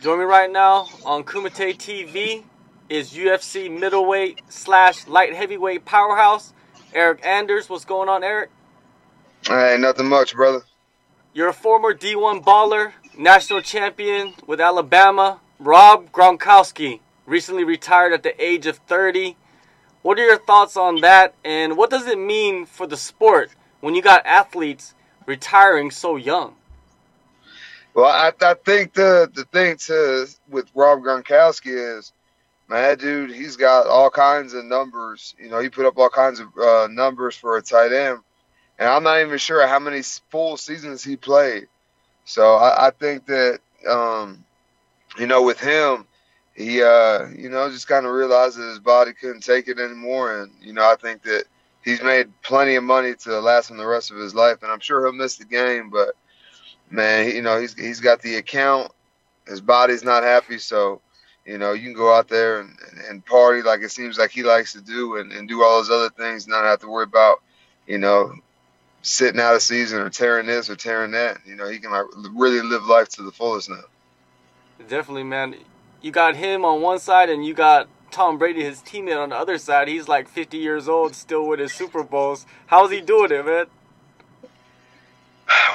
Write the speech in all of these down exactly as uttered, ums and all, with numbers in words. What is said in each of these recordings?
Join me right now on Kumite T V is U F C middleweight slash light heavyweight powerhouse, Eryk Anders. What's going on, Eryk? Hey, nothing much, brother. You're a former D one baller, national champion with Alabama. Rob Gronkowski recently retired at the age of thirty. What are your thoughts on that, and what does it mean for the sport when you got athletes retiring so young? Well, I, I think the the thing to with Rob Gronkowski is, man, dude, he's got all kinds of numbers. You know, he put up all kinds of uh, numbers for a tight end, and I'm not even sure how many full seasons he played. So I, I think that, um, you know, with him, he, uh, you know, just kind of realized that his body couldn't take it anymore, and you know, I think that he's made plenty of money to last him the rest of his life, and I'm sure he'll miss the game, but. Man, you know, he's he's got the account. His body's not happy, so, you know, you can go out there and, and, and party like it seems like he likes to do and, and do all those other things, not have to worry about, you know, sitting out of season or tearing this or tearing that. You know, he can like really live life to the fullest now. Definitely, man. You got him on one side and you got Tom Brady, his teammate, on the other side. He's like fifty years old, still with his Super Bowls. How's he doing it, man?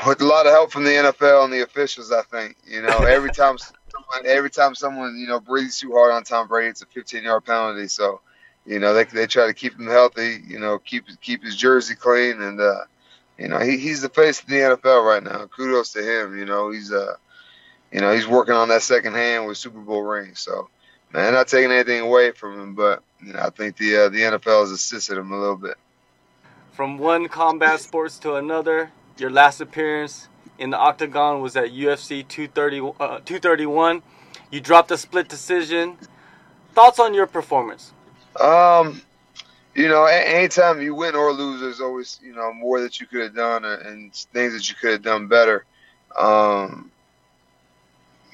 With a lot of help from the N F L and the officials, I think. You know, every time someone, every time someone, you know, breathes too hard on Tom Brady, it's a fifteen-yard penalty. So, you know, they they try to keep him healthy, you know, keep keep his jersey clean. And, uh, you know, he, he's the face of the N F L right now. Kudos to him. You know, he's, uh, you know, he's working on that second hand with Super Bowl rings. So, man, not taking anything away from him. But, you know, I think the, uh, the N F L has assisted him a little bit. From one combat sports to another. Your last appearance in the octagon was at U F C two thirty, uh, two thirty-one. You dropped a split decision. Thoughts on your performance? Um, you know, anytime you win or lose, there's always, you know, more that you could have done and things that you could have done better. Um,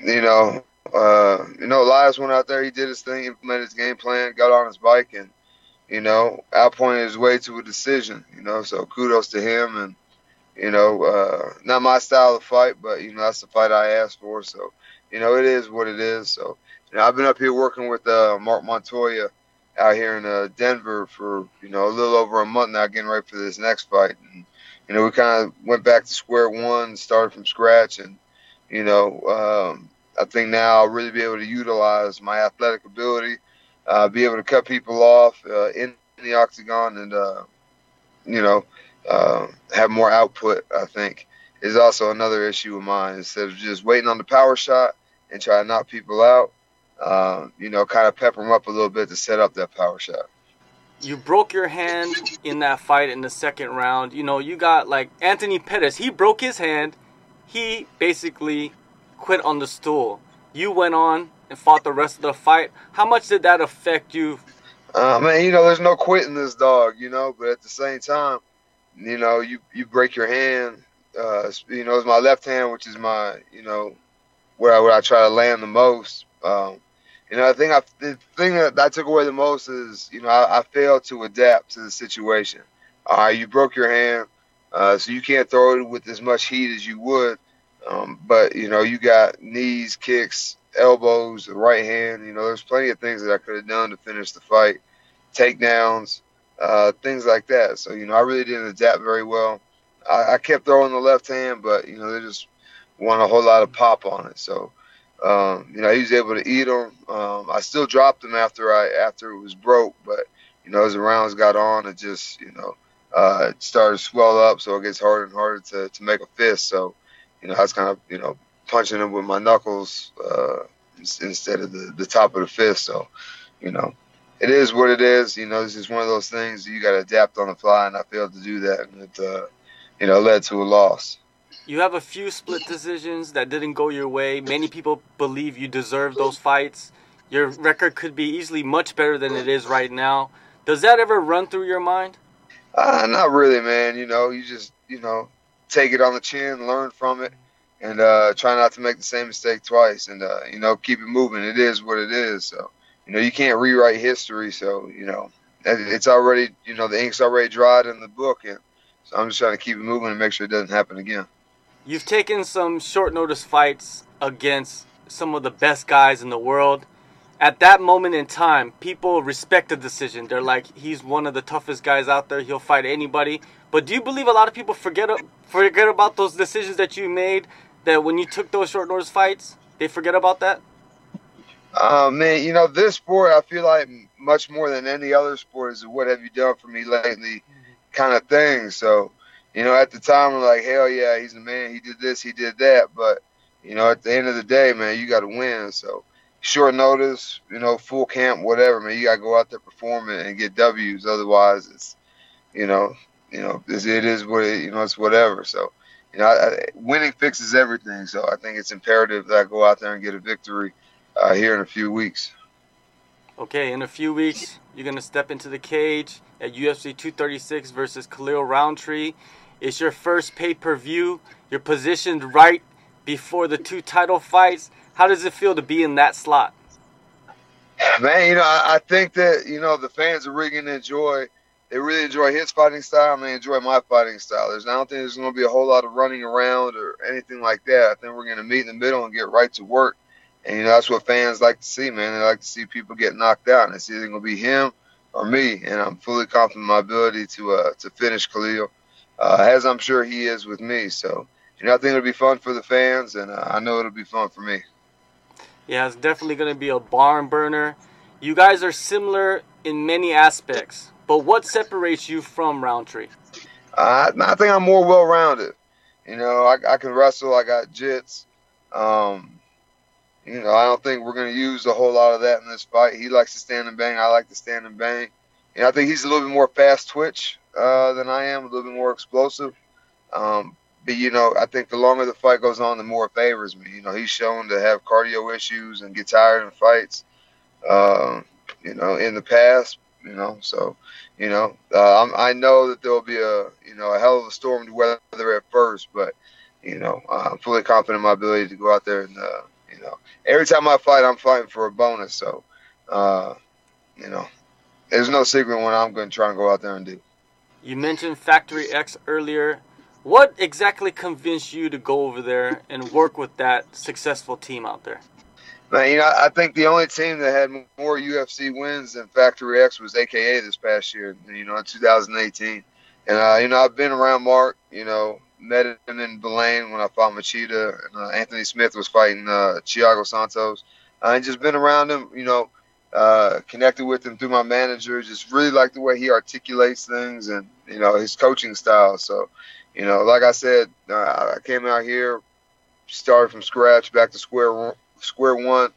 you know, uh, you know, Elias went out there. He did his thing, implemented his game plan, got on his bike, and, you know, outpointed his way to a decision. You know, so kudos to him. And you know, uh, not my style of fight, but, you know, that's the fight I asked for. So, you know, it is what it is. So, you know, I've been up here working with uh, Mark Montoya out here in uh, Denver for, you know, a little over a month now, getting ready for this next fight. And, you know, we kind of went back to square one, started from scratch. And, you know, um, I think now I'll really be able to utilize my athletic ability, uh, be able to cut people off uh, in the octagon and, uh, you know, Uh, have more output, I think, is also another issue of mine. Instead of just waiting on the power shot and trying to knock people out, uh, you know, kind of pepper them up a little bit to set up that power shot. You broke your hand in that fight in the second round. You know, you got like Anthony Pettis. He broke his hand. He basically quit on the stool. You went on and fought the rest of the fight. How much did that affect you? Uh, man, you know, there's no quitting this dog, you know, but at the same time, you know, you, you break your hand, uh, you know, it's my left hand, which is my, you know, where I, where I try to land the most. Um, you know, I think I, the thing that I took away the most is, you know, I, I failed to adapt to the situation. All right, you broke your hand, uh, so you can't throw it with as much heat as you would. Um, but, you know, you got knees, kicks, elbows, the right hand. You know, there's plenty of things that I could have done to finish the fight, takedowns. Uh, things like that. So, you know, I really didn't adapt very well. I, I kept throwing the left hand, but, you know, they just want a whole lot of pop on it. So, um, you know, he was able to eat them. Um, I still dropped them after I after it was broke, but, you know, as the rounds got on, it just, you know, uh, it started to swell up, so it gets harder and harder to, to make a fist. So, you know, I was kind of, you know, punching them with my knuckles uh, instead of the, the top of the fist. So, you know. It is what it is. You know, this is one of those things you got to adapt on the fly, and I failed to do that, and it, uh, you know, led to a loss. You have a few split decisions that didn't go your way. Many people believe you deserve those fights. Your record could be easily much better than it is right now. Does that ever run through your mind? Uh, not really, man. You know, you just, you know, take it on the chin, learn from it, and uh, try not to make the same mistake twice, and, uh, you know, keep it moving. It is what it is, so. You know, you can't rewrite history, so, you know, it's already, you know, the ink's already dried in the book, and so I'm just trying to keep it moving and make sure it doesn't happen again. You've taken some short-notice fights against some of the best guys in the world. At that moment in time, people respect the decision. They're like, he's one of the toughest guys out there. He'll fight anybody. But do you believe a lot of people forget forget about those decisions that you made, that when you took those short notice fights, they forget about that? Uh, man, you know, this sport, I feel like much more than any other sport is what have you done for me lately kind of thing. So, you know, at the time, I'm like, hell yeah, he's the man. He did this, he did that. But, you know, at the end of the day, man, you got to win. So short notice, you know, full camp, whatever, man, you got to go out there, perform it, and get W's. Otherwise, it's, you know, you know, it's, it is what it, you know, it's whatever. So, you know, I, I, winning fixes everything. So I think it's imperative that I go out there and get a victory uh, here in a few weeks. Okay, in a few weeks, you're going to step into the cage at U F C two thirty-six versus Khalil Roundtree. It's your first pay-per-view. You're positioned right before the two title fights. How does it feel to be in that slot? Man, you know, I, I think that, you know, the fans are really going to enjoy, they really enjoy his fighting style, and they enjoy my fighting style. There's, I don't think there's going to be a whole lot of running around or anything like that. I think we're going to meet in the middle and get right to work. And, you know, that's what fans like to see, man. They like to see people get knocked out. And it's either going to be him or me. And I'm fully confident in my ability to, uh, to finish Khalil, uh, as I'm sure he is with me. So, you know, I think it'll be fun for the fans, and uh, I know it'll be fun for me. Yeah, it's definitely going to be a barn burner. You guys are similar in many aspects, but what separates you from Roundtree? Uh, I think I'm more well-rounded. You know, I, I can wrestle. I got jits. Um, you know, I don't think we're going to use a whole lot of that in this fight. He likes to stand and bang. I like to stand and bang. You know, I think he's a little bit more fast twitch uh, than I am, a little bit more explosive. Um But, you know, I think the longer the fight goes on, the more it favors me. You know, he's shown to have cardio issues and get tired in fights, uh, you know, in the past, you know. So, you know, uh, I'm, I know that there will be a, you know, a hell of a storm to weather at first. But, you know, I'm fully confident in my ability to go out there and, uh, you know, every time I fight, I'm fighting for a bonus. So, uh, you know, there's no secret what I'm going to try and go out there and do. You mentioned Factory X earlier. What exactly convinced you to go over there and work with that successful team out there? Man, you know, I think the only team that had more U F C wins than Factory X was A K A this past year, you know, in two thousand eighteen. And, uh, you know, I've been around Mark, you know, met him in Belen when I fought Machida. And, uh, Anthony Smith was fighting uh, Thiago Santos. I just been around him, you know, uh, connected with him through my manager. Just really like the way he articulates things and, you know, his coaching style. So, you know, like I said, uh, I came out here, started from scratch, back to square square one,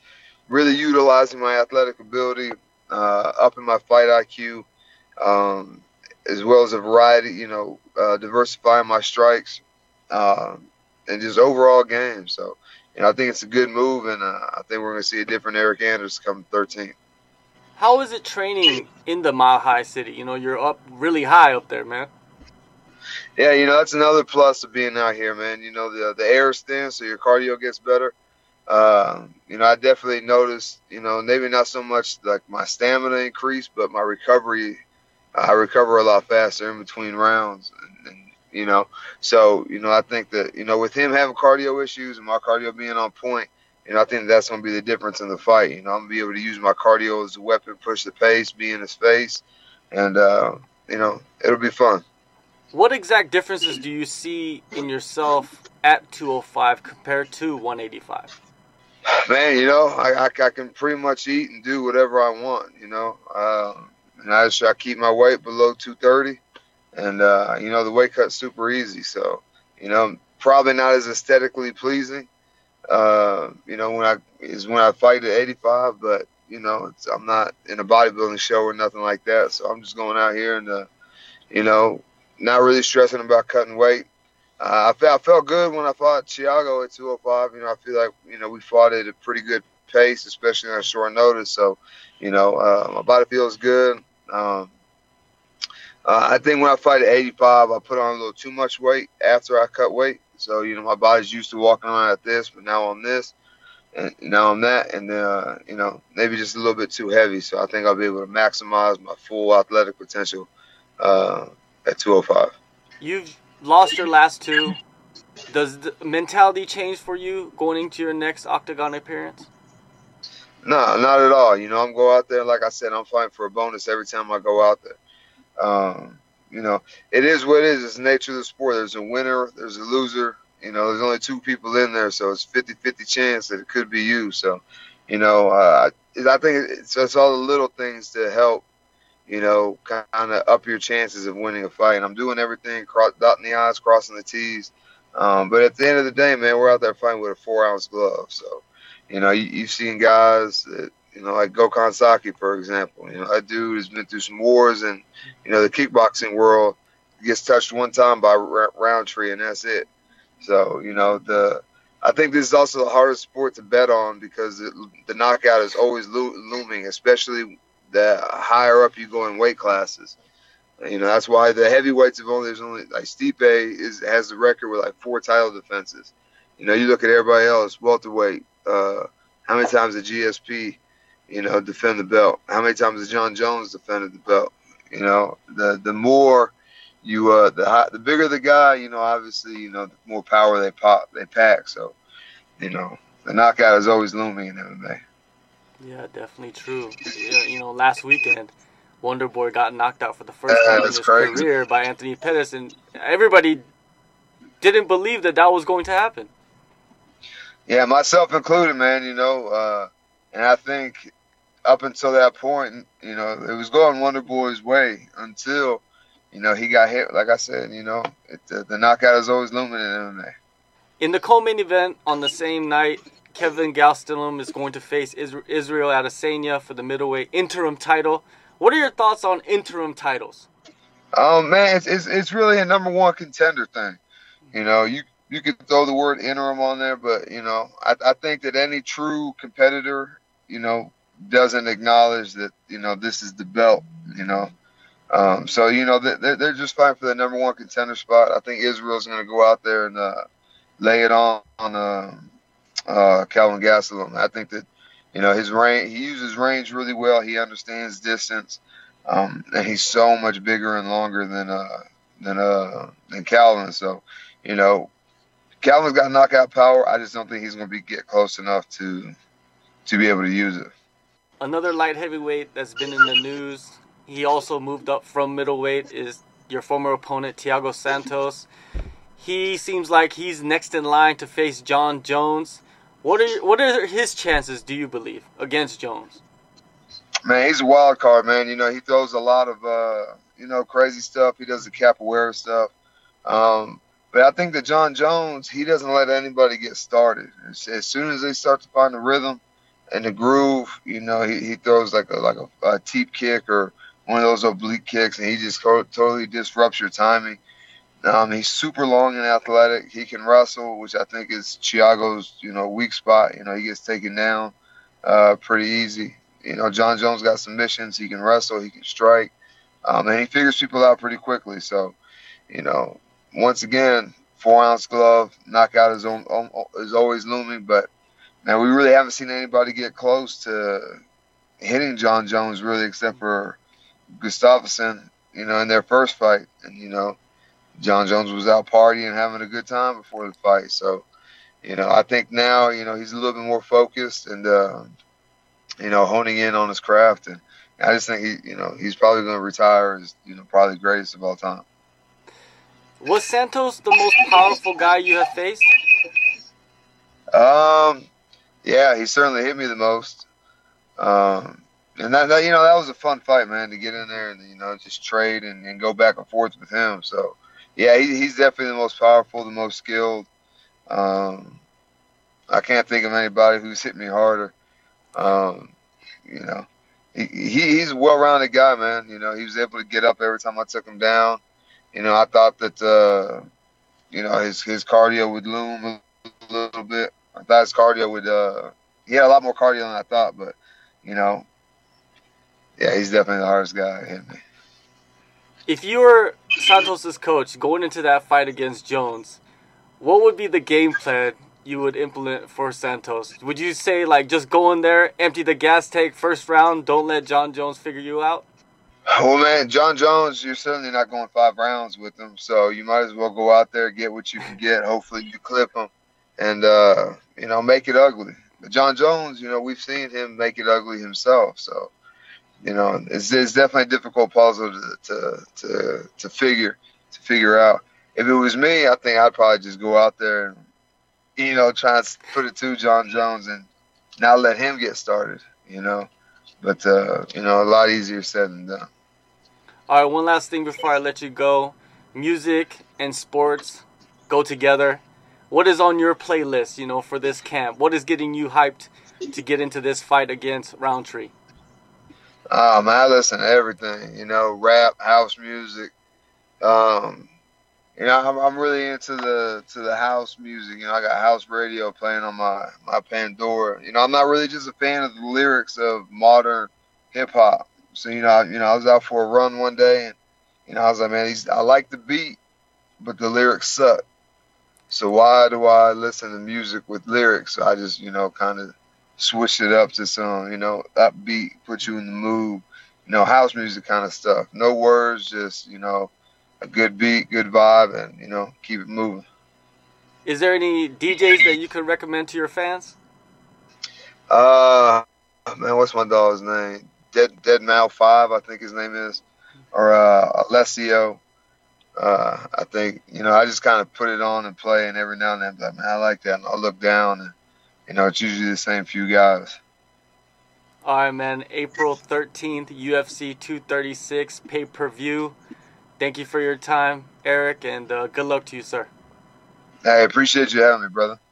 really utilizing my athletic ability, uh, upping my fight I Q, um, as well as a variety, you know, uh, diversifying my strikes, um, and just overall game. So, you know, I think it's a good move, and uh, I think we're going to see a different Eryk Anders come thirteen. How is it training in the Mile High City? You know, you're up really high up there, man. Yeah, you know, that's another plus of being out here, man. You know, the the air is thin, so your cardio gets better. Uh, you know, I definitely noticed, you know, maybe not so much like my stamina increased, but my recovery, I recover a lot faster in between rounds. And, and, you know, so, you know, I think that, you know, with him having cardio issues and my cardio being on point, you know, I think that's going to be the difference in the fight. You know, I'm going to be able to use my cardio as a weapon, push the pace, be in his face, and, uh, you know, it'll be fun. What exact differences do you see in yourself at two oh five compared to one eighty-five? Man, you know, I, I, I can pretty much eat and do whatever I want, you know. Uh, and I just I keep my weight below two thirty. And, uh, you know, the weight cut's super easy. So, you know, probably not as aesthetically pleasing, uh, you know, when I is when I fight at eighty-five. But, you know, it's, I'm not in a bodybuilding show or nothing like that. So I'm just going out here and, uh, you know, not really stressing about cutting weight. Uh, I, felt, I felt good when I fought Thiago at two oh five. You know, I feel like, you know, we fought at a pretty good pace, especially on short notice. So, you know, uh, my body feels good. Um, uh, I think when I fight at eighty-five, I put on a little too much weight after I cut weight. So, you know, my body's used to walking around at this, but now I'm this, and now I'm that. And, uh, you know, maybe just a little bit too heavy. So I think I'll be able to maximize my full athletic potential, uh, at two oh five. You've lost your last two. Does the mentality change for you going into your next octagon appearance? No, not at all. You know, I'm go out there, like I said, I'm fighting for a bonus every time I go out there. Um, you know, it is what it is. It's the nature of the sport. There's a winner, there's a loser. You know, there's only two people in there, so it's fifty fifty chance that it could be you. So, you know, uh, I think it's, it's all the little things to help, you know, kind of up your chances of winning a fight. And I'm doing everything, cross, dotting the I's, crossing the T's. Um, but at the end of the day, man, we're out there fighting with a four-ounce glove. So, you know, you, you've seen guys, that, you know, like Gokhan Saki, for example. You know, that dude has been through some wars, and, you know, the kickboxing world gets touched one time by Roundtree, and that's it. So, you know, the I think this is also the hardest sport to bet on because it, the knockout is always lo looming, especially the higher up you go in weight classes. You know, that's why the heavyweights have only, there's only, like Stipe is, has the record with like four title defenses. You know, you look at everybody else, welterweight, uh, how many times did G S P, you know, defend the belt? How many times has John Jones defended the belt? You know, the, the more you, uh, the high, the bigger the guy, you know, obviously, you know, the more power they pop, they pack. So, you know, the knockout is always looming in M M A. Yeah, definitely true. Yeah, you know, last weekend, Wonderboy got knocked out for the first time uh, in his crazy. career by Anthony Pettis, and everybody didn't believe that that was going to happen. Yeah, myself included, man, you know. Uh, and I think up until that point, you know, it was going Wonderboy's way until, you know, he got hit. Like I said, you know, it, the, the knockout is always looming in M M A. In the co-main event on the same night, Kelvin Gastelum is going to face Israel Adesanya for the middleweight interim title. What are your thoughts on interim titles? Oh, um, man, it's, it's it's really a number one contender thing. You know, you you could throw the word interim on there, but, you know, I, I think that any true competitor, you know, doesn't acknowledge that, you know, this is the belt, you know. Um, so, you know, they're, they're just fighting for the number one contender spot. I think Israel's going to go out there and uh, lay it on on uh, uh, Kelvin Gastelum. I think that, you know, his range, he uses range really well. He understands distance, um, and he's so much bigger and longer than uh, than uh, than Calvin. So, you know, Calvin's got knockout power. I just don't think he's going to be get close enough to to be able to use it. Another light heavyweight that's been in the news. He also moved up from middleweight. Is your former opponent Thiago Santos? He seems like he's next in line to face John Jones. What are your, what are his chances, do you believe, against Jones? Man, he's a wild card, man. You know, he throws a lot of, uh, you know, crazy stuff. He does the capoeira stuff. Um, but I think that John Jones, he doesn't let anybody get started. As, as soon as they start to find the rhythm and the groove, you know, he, he throws like a like a, a teep kick or one of those oblique kicks, and he just totally disrupts your timing. Um, he's super long and athletic. He can wrestle, which I think is Thiago's, you know, weak spot. You know, he gets taken down uh, pretty easy. You know, John Jones got submissions. He can wrestle. He can strike. Um, and he figures people out pretty quickly. So, you know, once again, four-ounce glove, knockout is, on, on, is always looming. But, man, we really haven't seen anybody get close to hitting John Jones, really, except for Gustafsson, you know, in their first fight. And, you know, John Jones was out partying, having a good time before the fight. So, you know, I think now, you know, he's a little bit more focused and, uh, you know, honing in on his craft. And I just think, he, you know, he's probably going to retire as, you know, probably the greatest of all time. Was Santos the most powerful guy you have faced? Um, yeah, he certainly hit me the most. Um, and, that, that, you know, that was a fun fight, man, to get in there and, you know, just trade and, and go back and forth with him. So, yeah, he, he's definitely the most powerful, the most skilled. Um, I can't think of anybody who's hit me harder. Um, you know, he, he, he's a well-rounded guy, man. You know, he was able to get up every time I took him down. You know, I thought that, uh, you know, his, his cardio would loom a little bit. I thought his cardio would uh, – he had a lot more cardio than I thought. But, you know, yeah, he's definitely the hardest guy to hit me. If you were Santos' coach going into that fight against Jones, what would be the game plan you would implement for Santos? Would you say, like, just go in there, empty the gas tank first round, don't let John Jones figure you out? Well, man, John Jones, you're certainly not going five rounds with him, so you might as well go out there, get what you can get. Hopefully you clip him and, uh, you know, make it ugly. But John Jones, you know, we've seen him make it ugly himself, so, you know, it's, it's definitely a difficult puzzle to, to, to, to, figure, to figure out. If it was me, I think I'd probably just go out there and, you know, try and put it to John Jones and not let him get started, you know. But, uh, you know, a lot easier said than done. All right, one last thing before I let you go. Music and sports go together. What is on your playlist, you know, for this camp? What is getting you hyped to get into this fight against Roundtree? Oh, man, I listen to everything, you know, rap, house music. Um, you know, I'm, I'm really into the to the house music. You know, I got house radio playing on my, my Pandora. You know, I'm not really just a fan of the lyrics of modern hip-hop. So, you know, I, you know, I was out for a run one day, and, you know, I was like, man, he's, I like the beat, but the lyrics suck. So why do I listen to music with lyrics? So I just, you know, kind of switched it up to some, you know, upbeat, put you in the mood, you know, house music kind of stuff. No words, just, you know, a good beat, good vibe, and, you know, keep it moving. Is there any D Js that you could recommend to your fans? Uh, man, what's my dog's name? Dead Dead Mal Five, I think his name is, or uh, Alessio. Uh, I think, you know, I just kind of put it on and play, and every now and then I'm like, man, I like that. And I'll look down, and, you know, it's usually the same few guys. All right, man. April thirteenth, U F C two thirty-six pay-per-view. Thank you for your time, Eryk, and uh, good luck to you, sir. Hey, appreciate you having me, brother.